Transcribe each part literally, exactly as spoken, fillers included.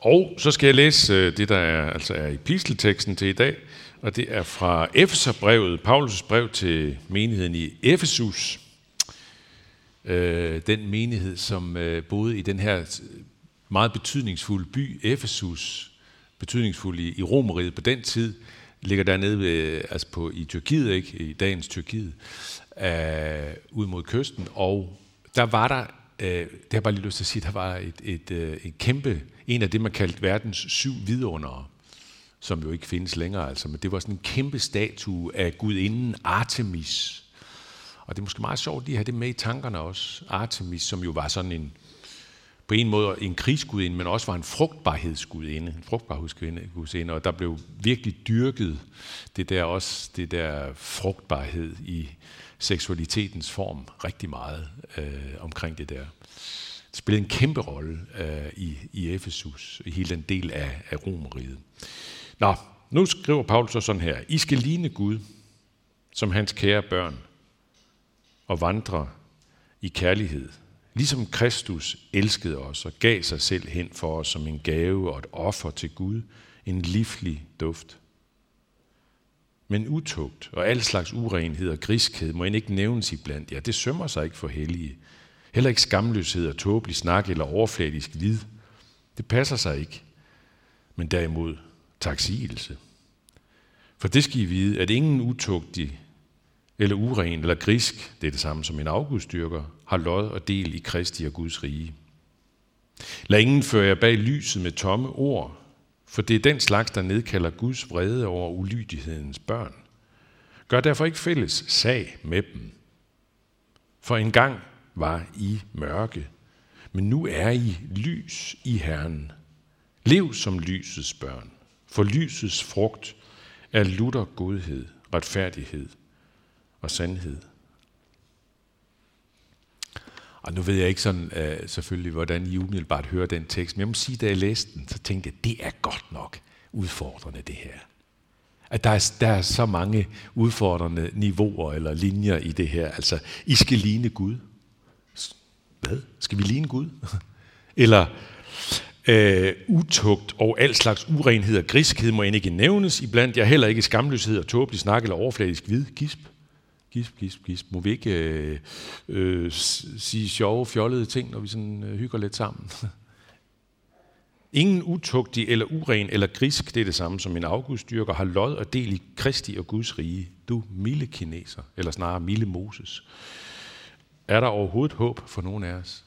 Og så skal jeg læse det, der er, altså er i pistelteksten til i dag, og det er fra Efeserbrevet, Paulus' brev til menigheden i Efesus. Øh, den menighed, som øh, boede i den her meget betydningsfulde by, Efesus, betydningsfuld i, i Romerriget på den tid, ligger dernede ved, altså på, i Tyrkiet, ikke? I dagens Tyrkiet, øh, ud mod kysten, og der var der, øh, det har jeg bare lige lyst til at sige, der var et, et, øh, et kæmpe, en af det, man kaldte verdens syv vidundere, som jo ikke findes længere, altså, men det var sådan en kæmpe statue af gudinden Artemis. Og det er måske meget sjovt lige at have det med i tankerne også. Artemis, som jo var sådan en, på en måde en krigsgudinde, men også var en frugtbarhedsgudinde, en frugtbarhedsgudinde, og der blev virkelig dyrket det der også, det der frugtbarhed i seksualitetens form rigtig meget øh, omkring det der. Det spillede en kæmpe rolle øh, i, i Efesus, i hele den del af, af Romerriget. Nå, nu skriver Paulus så sådan her: I skal ligne Gud som hans kære børn og vandre i kærlighed, ligesom Kristus elskede os og gav sig selv hen for os som en gave og et offer til Gud, en livlig duft. Men utugt og al slags urenhed og griskhed må end ikke nævnes iblandt jer. Det sømmer sig ikke for hellige. Heller ikke skamløshed og tåbelig snak eller overfladisk vid. Det passer sig ikke. Men derimod taksigelse. For det skal I vide, at ingen utugtig eller uren eller grisk, det er det samme som en afgudstyrker, har lod og del i Kristi og Guds rige. Lad ingen føre jer bag lyset med tomme ord, for det er den slags, der nedkalder Guds vrede over ulydighedens børn. Gør derfor ikke fælles sag med dem. For engang var I mørke, men nu er I lys i Herren. Lev som lysets børn, for lysets frugt er lutter godhed, retfærdighed og sandhed. Og nu ved jeg ikke sådan, uh, selvfølgelig, hvordan I umiddelbart hører den tekst, men jeg må sige, da jeg læste den, så tænkte jeg, det er godt nok udfordrende det her. At der er, der er så mange udfordrende niveauer eller linjer i det her. Altså, I skal ligne Gud. Hvad? Skal vi ligne Gud? Eller øh, utugt og al slags urenhed og griskhed må end ikke nævnes iblandt. Jeg heller ikke skamløshed og tåbelig snak eller overfladisk vid. Gisp, gisp, gisp, gisp. Må vi ikke øh, øh, sige sjove, fjollede ting, når vi sådan øh, hygger lidt sammen? Ingen utugtig eller uren eller grisk, det er det samme som en afgudstyrker, har lod og del i Kristi og Guds rige. Du milde kineser, eller snarere milde Moses. Er der overhovedet håb for nogen af os?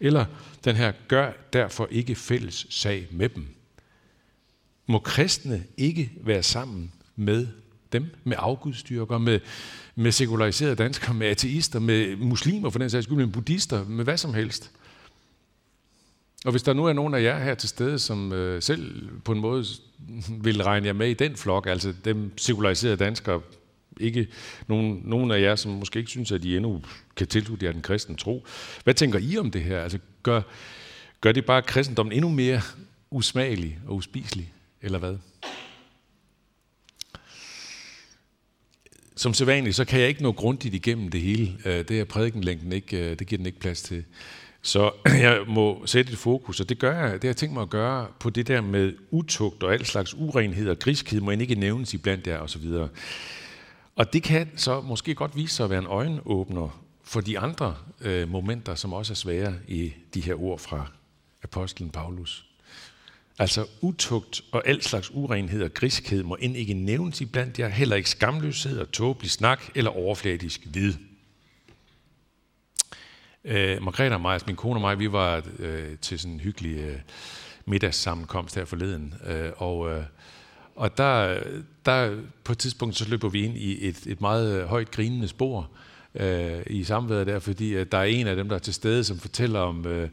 Eller den her, gør derfor ikke fælles sag med dem. Må kristne ikke være sammen med dem, med afgudstyrker, med, med sekulariserede danskere, med ateister, med muslimer for den sags skyld, med buddhister, med hvad som helst? Og hvis der nu er nogen af jer her til stede, som øh, selv på en måde vil regne jer med i den flok, altså dem sekulariserede danskere, ikke nogen, nogen af jer, som måske ikke synes, at I endnu kan tilslutte jer den kristne tro. Hvad tænker I om det her? Altså, gør, gør det bare kristendommen endnu mere usmagelig og uspiselig, eller hvad? Som sædvanligt, så kan jeg ikke nå grundigt igennem det hele. Det er prædikenlængden ikke, det giver den ikke plads til. Så jeg må sætte et fokus, og det gør jeg, det har jeg tænkt mig at gøre på det der med utugt og al slags urenhed og griskhed, må jeg ikke nævnes iblandt jer, og så videre. Og det kan så måske godt vise sig at være en øjenåbner for de andre øh, momenter, som også er svære i de her ord fra apostlen Paulus. Altså utugt og al slags urenhed og griskhed må end ikke nævnes iblandt jer, heller ikke skamløshed og tåbelig snak eller overfladisk vid. Øh, Margrethe og mig, altså min kone og mig, vi var øh, til sådan en hyggelig øh, middagssammenkomst her forleden, øh, og... Øh, Og der, der på et tidspunkt, så løber vi ind i et, et meget højt grinende spor øh, i samværet der, fordi at der er en af dem, der er til stede, som fortæller om, øh,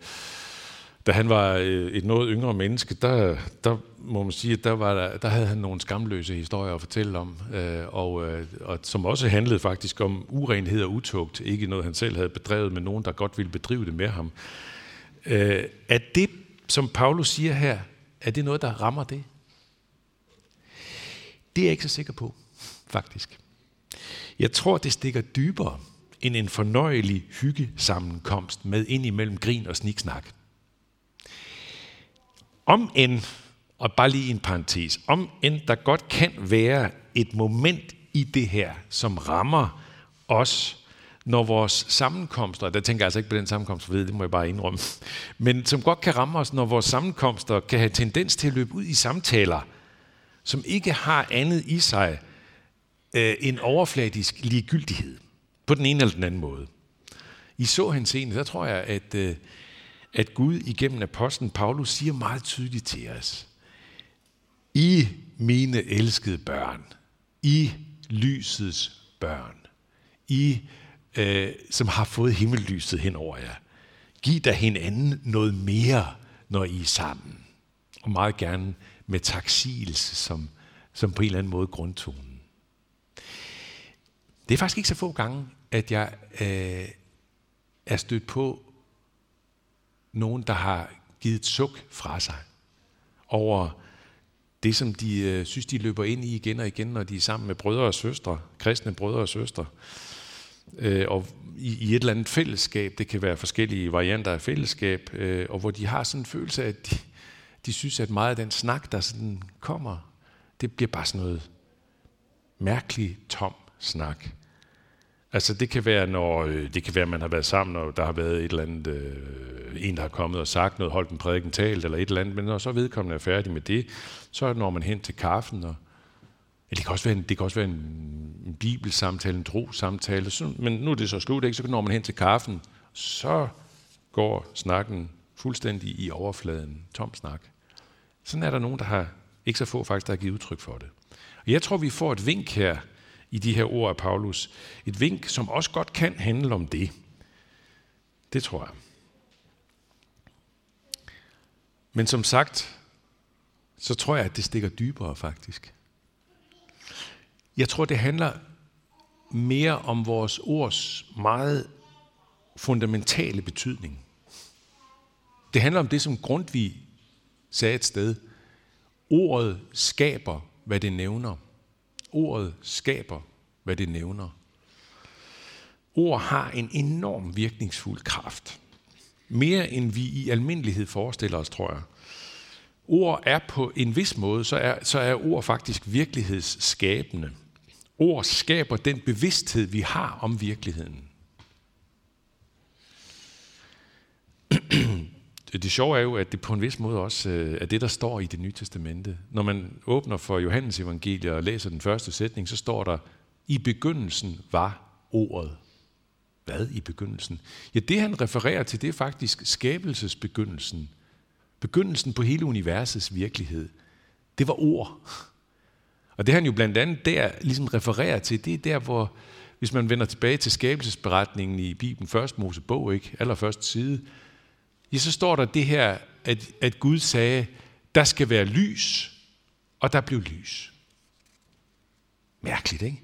da han var et noget yngre menneske, der, der må man sige, at der, var der, der havde han nogle skamløse historier at fortælle om, øh, og, øh, og som også handlede faktisk om urenhed og utugt, ikke noget han selv havde bedrevet, men nogen, der godt ville bedrive det med ham. Øh, er det, som Paulus siger her, er det noget, der rammer det? Det er jeg ikke så sikker på, faktisk. Jeg tror, det stikker dybere end en fornøjelig hyggesammenkomst med indimellem grin og sniksnak. Om end, og bare lige en parentes, om end der godt kan være et moment i det her, som rammer os, når vores sammenkomster, der tænker jeg altså ikke på den sammenkomst, for det må jeg bare indrømme, men som godt kan ramme os, når vores sammenkomster kan have tendens til at løbe ud i samtaler, som ikke har andet i sig øh, en overfladisk ligegyldighed, på den ene eller den anden måde. I så henseende, så tror jeg, at, øh, at Gud igennem apostlen Paulus siger meget tydeligt til os, I mine elskede børn, I lysets børn, I Øh, som har fået himmellyset hen over jer. Giv da hinanden noget mere, når I er sammen. Og meget gerne med taksigelse, som, som på en eller anden måde grundtonen. Det er faktisk ikke så få gange, at jeg øh, er stødt på nogen, der har givet et suk fra sig over det, som de øh, synes, de løber ind i igen og igen, når de er sammen med brødre og søstre, kristne brødre og søstre. Og i et eller andet fællesskab, det kan være forskellige varianter af fællesskab, og hvor de har sådan en følelse af, at de, de synes, at meget af den snak, der sådan kommer, det bliver bare sådan noget mærkelig tom snak. Altså det kan være, når det kan være, man har været sammen, og der har været et eller andet, øh, en der har kommet og sagt noget, holdt en prædiken, talt eller et eller andet, men når så vedkommende er færdig med det, så når man hen til kaffen og det kan også være en, det kan også være en, en bibelsamtale, en trosamtale, så, men nu er det så slut, ikke? Så når man hen til kaffen, så går snakken fuldstændig i overfladen, tom snak. Sådan er der nogen, der har, ikke så få faktisk, der har givet udtryk for det. Og jeg tror, vi får et vink her, i de her ord af Paulus, et vink, som også godt kan handle om det. Det tror jeg. Men som sagt, så tror jeg, at det stikker dybere faktisk. Jeg tror, det handler mere om vores ords meget fundamentale betydning. Det handler om det, som Grundtvig sagde et sted. Ordet skaber, hvad det nævner. Ordet skaber, hvad det nævner. Ord har en enorm virkningsfuld kraft. Mere end vi i almindelighed forestiller os, tror jeg. Ord er på en vis måde, så er, så er ord faktisk virkelighedsskabende. Ord skaber den bevidsthed, vi har om virkeligheden. Det sjove er jo, at det på en vis måde også er det, der står i Det Nye Testamente. Når man åbner for Johannes evangeliet og læser den første sætning, så står der, i begyndelsen var ordet. Hvad i begyndelsen? Ja, det han refererer til, det er faktisk skabelsesbegyndelsen. Begyndelsen på hele universets virkelighed, det var ord. Og det han jo blandt andet der ligesom refererer til, det er der, hvor, hvis man vender tilbage til skabelsesberetningen i Bibelen, første Mosebog, ikke? Allerførste side, ja, så står der det her, at, at Gud sagde, der skal være lys, og der blev lys. Mærkeligt, ikke?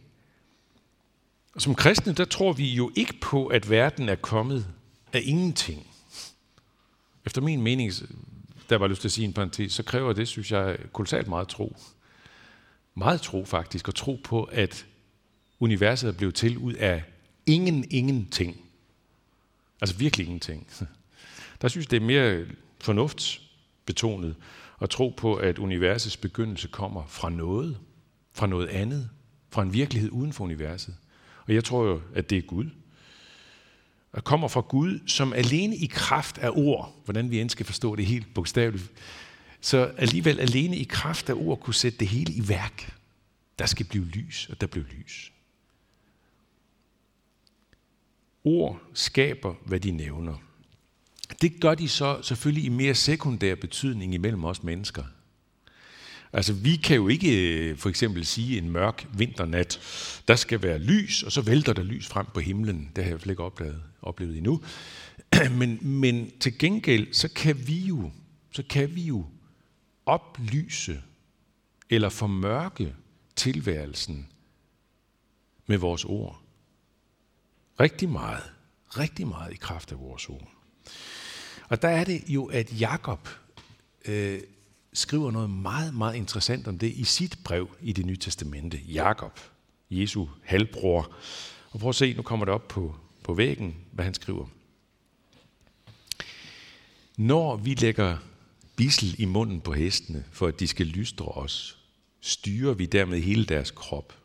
Og som kristne, der tror vi jo ikke på, at verden er kommet af ingenting. Efter min mening, der var lyst til at sige en parentes, så kræver det, synes jeg, kolossalt meget tro. Meget tro faktisk, og tro på, at universet blev til ud af ingen, ingenting. Altså virkelig ingenting. Der synes det er mere fornuftsbetonet at tro på, at universets begyndelse kommer fra noget, fra noget andet, fra en virkelighed uden for universet. Og jeg tror jo, at det er Gud. Og kommer fra Gud, som alene i kraft af ord, hvordan vi end skal forstå det helt bogstaveligt, så alligevel alene i kraft af ord kunne sætte det hele i værk. Der skal blive lys, og der blev lys. Ord skaber, hvad de nævner. Det gør de så selvfølgelig i mere sekundær betydning imellem os mennesker. Altså, vi kan jo ikke for eksempel sige en mørk vinternat, der skal være lys, og så vælter der lys frem på himlen. Det har jeg slet ikke oplevet, oplevet endnu. Men, men til gengæld, så kan vi jo, så kan vi jo oplyse eller formørke tilværelsen med vores ord. Rigtig meget, rigtig meget i kraft af vores ord. Og der er det jo, at Jakob... Øh, skriver noget meget, meget interessant om det i sit brev i Det Nye Testamente. Jakob, Jesu halvbror. Og prøv at se, nu kommer det op på, på væggen, hvad han skriver. Når vi lægger bidsel i munden på hestene, for at de skal lystre os, styrer vi dermed hele deres krop.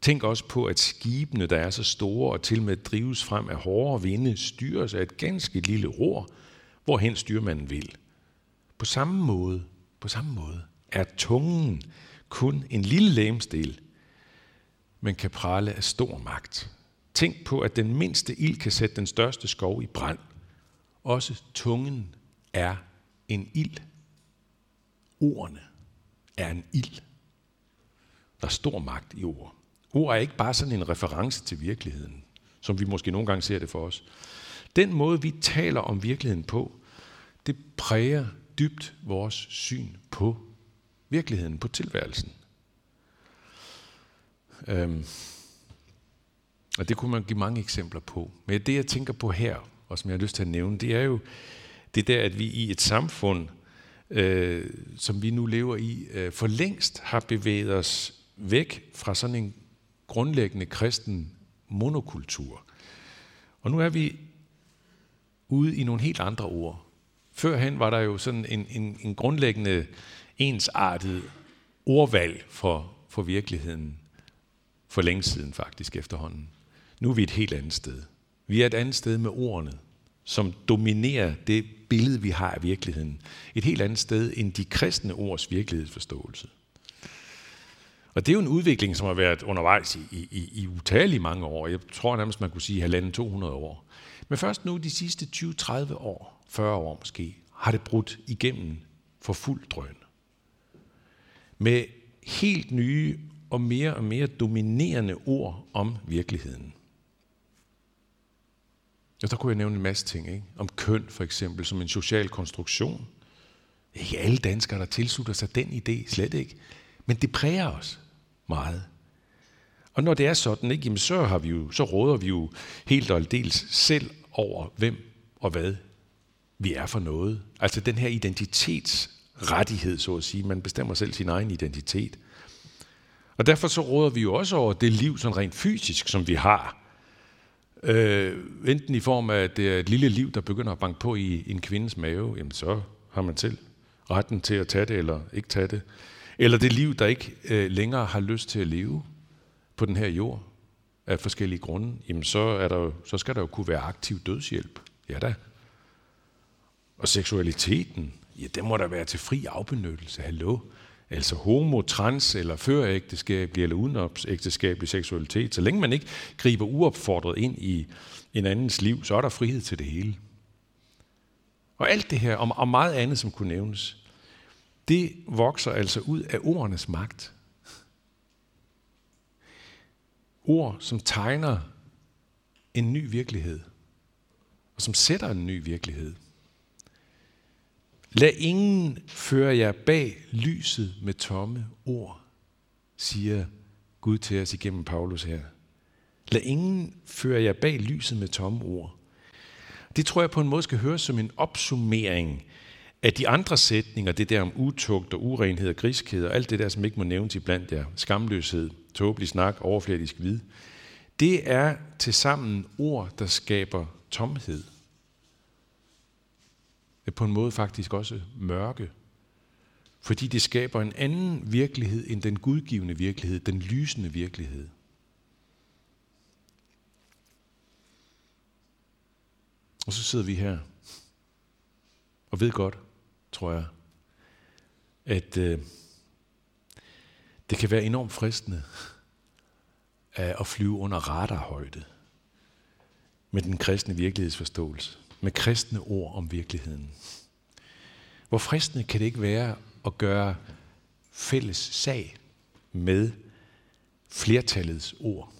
Tænk også på, at skibene, der er så store og til med drives frem af hårde vinde, styres af et ganske lille ror, hvorhen styrmanden vil. På samme måde, på samme måde er tungen kun en lille legemsdel, men kan prale af stor magt. Tænk på, at den mindste ild kan sætte den største skov i brand. Også tungen er en ild. Ordene er en ild. Der er stor magt i ord. Ord er ikke bare sådan en reference til virkeligheden, som vi måske nogle gange ser det for os. Den måde, vi taler om virkeligheden på, det præger dybt vores syn på virkeligheden, på tilværelsen. Øhm, og det kunne man give mange eksempler på. Men det, jeg tænker på her, og som jeg har lyst til at nævne, det er jo det der, at vi i et samfund, øh, som vi nu lever i, øh, for længst har bevæget os væk fra sådan en grundlæggende kristen monokultur. Og nu er vi ude i nogle helt andre ord. Førhen var der jo sådan en, en, en grundlæggende ensartet ordvalg for, for virkeligheden. For længe siden faktisk efterhånden. Nu er vi et helt andet sted. Vi er et andet sted med ordene, som dominerer det billede, vi har af virkeligheden. Et helt andet sted end de kristne ords virkelighedsforståelse. Og det er jo en udvikling, som har været undervejs i, i, i utallige mange år. Jeg tror nærmest, man kunne sige halvanden to hundrede år. Men først nu de sidste tyve tredive år, fyrre år måske, har det brudt igennem for fuld drøn. Med helt nye og mere og mere dominerende ord om virkeligheden. Og der kunne jeg nævne en masse ting, ikke? Om køn for eksempel, som en social konstruktion. Ikke alle danskere, der tilslutter sig den idé, slet ikke. Men det præger os meget. Og når det er sådan, ikke, jamen så, har vi jo, så råder vi jo helt og aldeles selv over, hvem og hvad vi er for noget. Altså den her identitetsrettighed, så at sige. Man bestemmer selv sin egen identitet. Og derfor så råder vi jo også over det liv, sådan rent fysisk, som vi har. Øh, enten i form af, at det er et lille liv, der begynder at banke på i en kvindes mave, jamen så har man selv retten til at tage det eller ikke tage det. Eller det liv, der ikke øh, længere har lyst til at leve på den her jord af forskellige grunde, jamen så, er der jo, så skal der jo kunne være aktiv dødshjælp. Ja da. Og seksualiteten, ja det må der være til fri afbenyttelse. Hallo? Altså homo, trans eller førægteskabelig eller udenopægteskabelig seksualitet. Så længe man ikke griber uopfordret ind i en andens liv, så er der frihed til det hele. Og alt det her, og meget andet, som kunne nævnes, det vokser altså ud af ordenes magt. Ord, som tegner en ny virkelighed, og som sætter en ny virkelighed. Lad ingen føre jer bag lyset med tomme ord, siger Gud til os igennem Paulus her. Lad ingen føre jer bag lyset med tomme ord. Det tror jeg på en måde skal høres som en opsummering af de andre sætninger, det der om utugt og urenhed og griskhed og alt det der, som ikke må nævnes iblandt jer, skamløshed, tåbelig snak, overfladisk vid. Det er tilsammen ord, der skaber tomhed. På en måde faktisk også mørke. Fordi det skaber en anden virkelighed end den gudgivende virkelighed, den lysende virkelighed. Og så sidder vi her og ved godt, tror jeg, at øh, det kan være enormt fristende at flyve under radarhøjde med den kristne virkelighedsforståelse. Med kristne ord om virkeligheden. Hvor fristende kan det ikke være at gøre fælles sag med flertallets ord?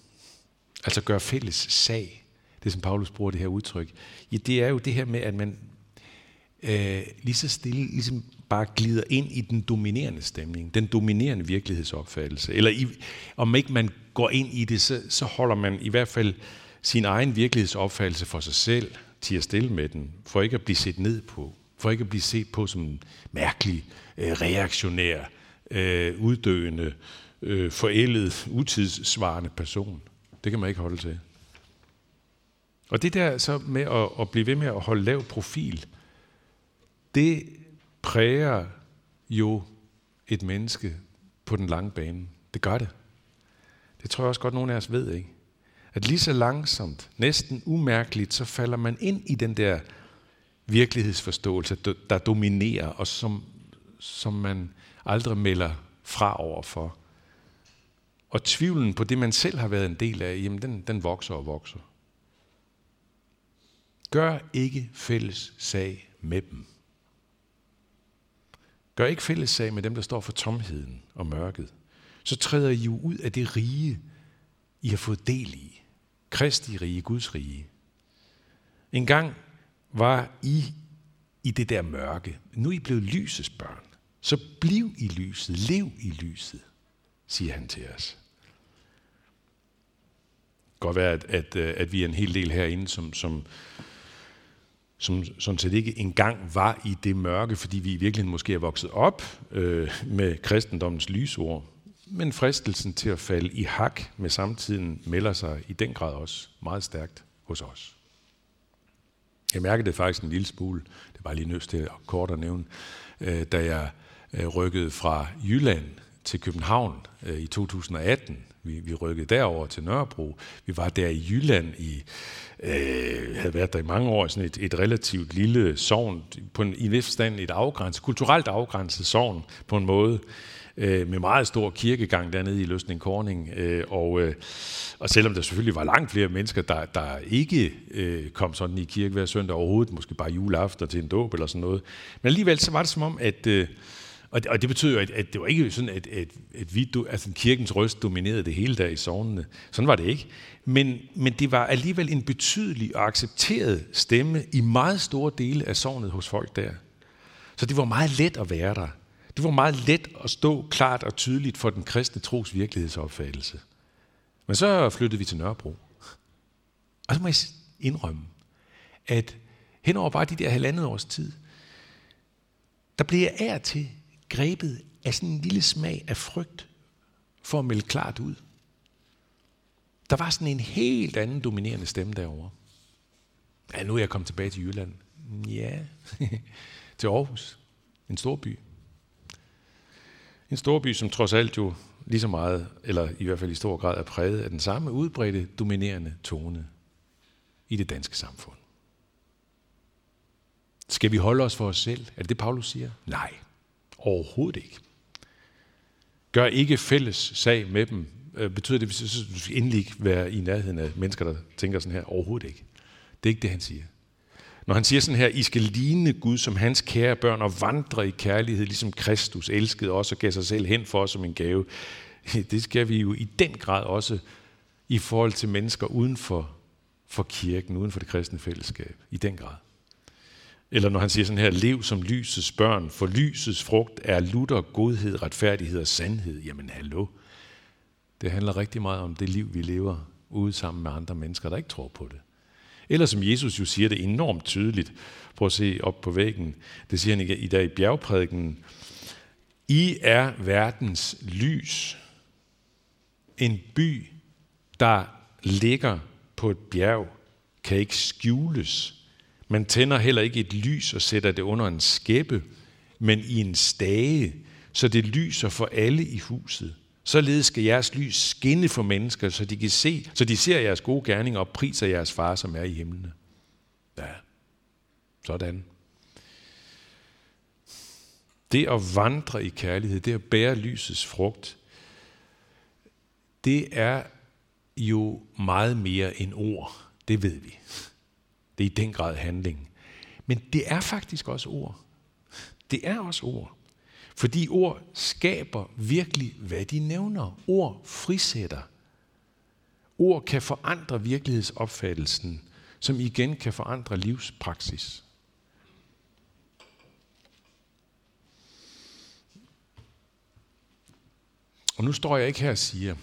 Altså gøre fælles sag, det som Paulus bruger det her udtryk. Ja, det er jo det her med, at man øh, lige så stille ligesom bare glider ind i den dominerende stemning, den dominerende virkelighedsopfattelse. Eller i, om ikke man går ind i det, så, så holder man i hvert fald sin egen virkelighedsopfattelse for sig selv, tiger stille med den, for ikke at blive set ned på, for ikke at blive set på som mærkelig, øh, reaktionær, øh, uddøende, øh, forældet, utidssvarende person. Det kan man ikke holde til. Og det der så med at, at blive ved med at holde lav profil, det præger jo et menneske på den lange bane. Det gør det. Det tror jeg også godt, nogen af os ved, ikke? At lige så langsomt, næsten umærkeligt, så falder man ind i den der virkelighedsforståelse, der dominerer, og som, som man aldrig melder fra overfor. Og tvivlen på det, man selv har været en del af, jamen den, den vokser og vokser. Gør ikke fælles sag med dem. Gør ikke fælles sag med dem, der står for tomheden og mørket. Så træder I jo ud af det rige, I har fået del i. Kristi rige, Guds rige. En gang var I i det der mørke. Nu er I blevet lysets børn. Så bliv i lyset, lev i lyset, siger han til os. Det kan godt være, at, at, at vi er en hel del herinde, som, som, som sådan set ikke engang var i det mørke, fordi vi i virkeligheden måske er vokset op øh, med kristendommens lysord. Men fristelsen til at falde i hak med samtiden melder sig i den grad også meget stærkt hos os. Jeg mærker det faktisk en lille smule, det er bare lige nødt til at kort at nævne, øh, da jeg øh, rykkede fra Jylland til København øh, i to tusind og atten. Vi, vi rykkede derover til Nørrebro. Vi var der i Jylland, i, øh, havde været der i mange år, sådan et, et relativt lille sogn, på en, i en forstand et afgrænset, kulturelt afgrænset sogn på en måde, øh, med meget stor kirkegang dernede i Løsning Korning. Øh, og, øh, og selvom der selvfølgelig var langt flere mennesker, der, der ikke øh, kom sådan i kirke hver søndag overhovedet, måske bare juleaften til en dåb eller sådan noget. Men alligevel så var det som om, at... Øh, Og det, og det betyder jo, at, at det var ikke sådan, at, at, at vi, altså kirkens røst dominerede det hele der i sognene. Sådan var det ikke. Men, men det var alligevel en betydelig og accepteret stemme i meget store dele af sognet hos folk der. Så det var meget let at være der. Det var meget let at stå klart og tydeligt for den kristne tros virkelighedsopfattelse. Men så flyttede vi til Nørrebro. Og så må jeg indrømme, at henover bare de der halvandet års tid, der blev jeg ær til, grebet af sådan en lille smag af frygt for at melde klart ud. Der var sådan en helt anden dominerende stemme derovre. Ja, nu er jeg kommet tilbage til Jylland. Ja, til Aarhus. En stor by. En stor by, som trods alt jo lige så meget, eller i hvert fald i stor grad, er præget af den samme udbredte dominerende tone i det danske samfund. Skal vi holde os for os selv? Er det det, Paulus siger? Nej. Overhovedet ikke. Gør ikke fælles sag med dem. Betyder det, at du skal endelig ikke være i nærheden af mennesker, der tænker sådan her? Overhovedet ikke. Det er ikke det, han siger. Når han siger sådan her, I skal ligne Gud som hans kære børn og vandre i kærlighed, ligesom Kristus elskede os og gav sig selv hen for os som en gave. Det skal vi jo i den grad også i forhold til mennesker uden for, for kirken, uden for det kristne fællesskab. I den grad. Eller når han siger sådan her, lev som lysets børn, for lysets frugt er lutter, godhed, retfærdighed og sandhed. Jamen hallo, det handler rigtig meget om det liv, vi lever ude sammen med andre mennesker, der ikke tror på det. Eller som Jesus jo siger det enormt tydeligt, prøv at se op på væggen, det siger han i dag i bjergprædiken, I er verdens lys, en by, der ligger på et bjerg, kan ikke skjules. Man tænder heller ikke et lys og sætter det under en skæppe, men i en stage, så det lyser for alle i huset. Således skal jeres lys skinne for mennesker, så de kan se, så de ser jeres gode gerninger og priser jeres far, som er i himlene. Ja, sådan. Det at vandre i kærlighed, det at bære lysets frugt, det er jo meget mere end ord. Det ved vi. Det er i den grad handling. Men det er faktisk også ord. Det er også ord. Fordi ord skaber virkelig, hvad de nævner. Ord frisætter. Ord kan forandre virkelighedsopfattelsen, som igen kan forandre livspraksis. Og nu står jeg ikke her og siger,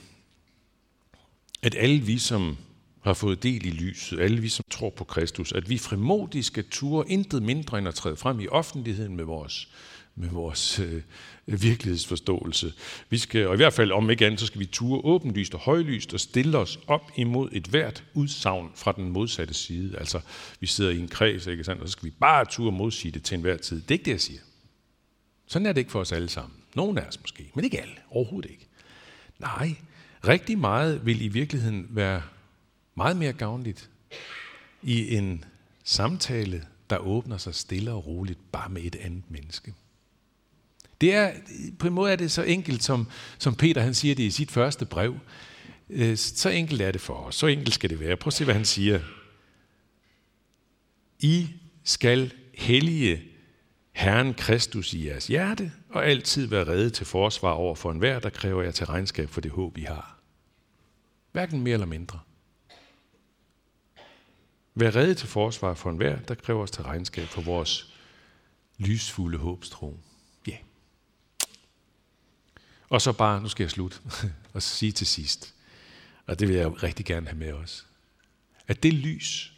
at alle vi som har fået del i lyset, alle vi som tror på Kristus, at vi frimodigt skal ture intet mindre end at træde frem i offentligheden med vores, med vores øh, virkelighedsforståelse. Vi skal, og i hvert fald om ikke andet, så skal vi ture åbenlyst og højlyst og stille os op imod et hvert udsagn fra den modsatte side. Altså, vi sidder i en kreds, ikke sandt, og så skal vi bare ture modsige det til enhver tid. Det er ikke det, jeg siger. Sådan er det ikke for os alle sammen. Nogle af os måske, men ikke alle. Overhovedet ikke. Nej, rigtig meget vil i virkeligheden være meget mere gavnligt i en samtale, der åbner sig stille og roligt bare med et andet menneske. Det er, på en måde er det så enkelt, som, som Peter han siger det i sit første brev. Så enkelt er det for os. Så enkelt skal det være. Prøv at se, hvad han siger. I skal hellige Herren Kristus i jeres hjerte, og altid være rede til forsvar over for enhver, der kræver jer til regnskab for det håb, I har. Hverken mere eller mindre. Vær rede til forsvar for enhver, der kræver os til regnskab for vores lysfulde håbstro. Ja. Yeah. Og så bare, nu skal jeg slutte, og sige til sidst, og det vil jeg rigtig gerne have med os, at det lys,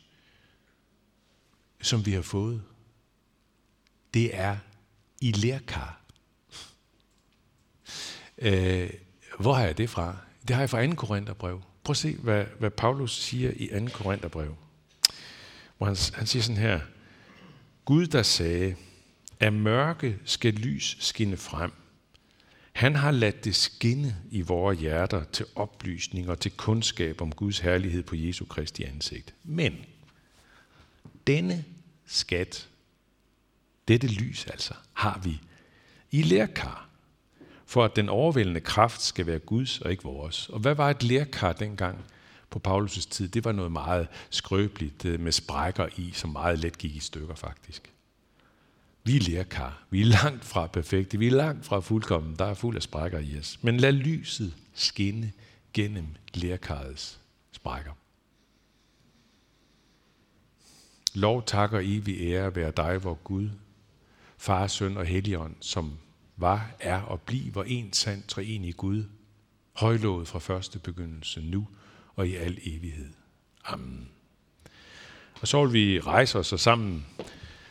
som vi har fået, det er i lerkar. Øh, hvor har jeg det fra? Det har jeg fra anden Korintherbrev. Prøv at se, hvad, hvad Paulus siger i anden Korintherbrev. Hvor han, han siger sådan her. Gud, der sagde, af mørke skal lys skinne frem. Han har ladt det skinne i vore hjerter til oplysning og til kundskab om Guds herlighed på Jesu Kristi ansigt. Men denne skat, dette lys altså, har vi i lerkar, for at den overvældende kraft skal være Guds og ikke vores. Og hvad var et lerkar dengang på Paulus' tid? Det var noget meget skrøbeligt med sprækker i, som meget let gik i stykker faktisk. Vi er lerkar. Vi er langt fra perfekte. Vi er langt fra fuldkommen. Der er fuld af sprækker i os. Men lad lyset skinne gennem lerkarets sprækker. Lov, tak og evig ære være dig, vor Gud, Far, Søn og Helligånd, som var, er og bliver en sand treenig Gud, højlovet fra første begyndelse nu og i al evighed. Amen. Og så vil vi rejse os og sammen